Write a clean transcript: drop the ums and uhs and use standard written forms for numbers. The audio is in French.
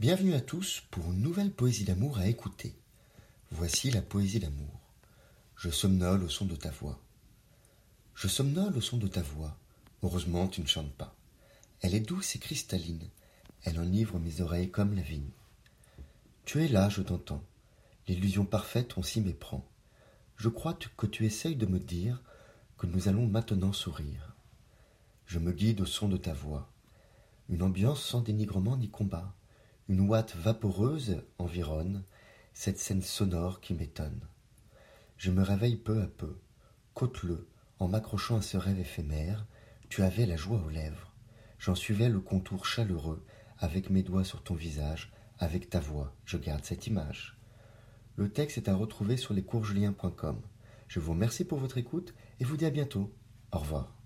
Bienvenue à tous pour une nouvelle poésie d'amour à écouter. Voici la poésie d'amour. Je somnole au son de ta voix. Je somnole au son de ta voix. Heureusement, tu ne chantes pas. Elle est douce et cristalline. Elle enivre mes oreilles comme la vigne. Tu es là, je t'entends. L'illusion parfaite, on s'y méprend. Je crois que tu essayes de me dire que nous allons maintenant sourire. Je me guide au son de ta voix. Une ambiance sans dénigrement ni combat. Une ouate vaporeuse environne cette scène sonore qui m'étonne. Je me réveille peu à peu. Côte-le, en m'accrochant à ce rêve éphémère, tu avais la joie aux lèvres. J'en suivais le contour chaleureux, avec mes doigts sur ton visage, avec ta voix, je garde cette image. Le texte est à retrouver sur lescoursjulien.com. Je vous remercie pour votre écoute et vous dis à bientôt. Au revoir.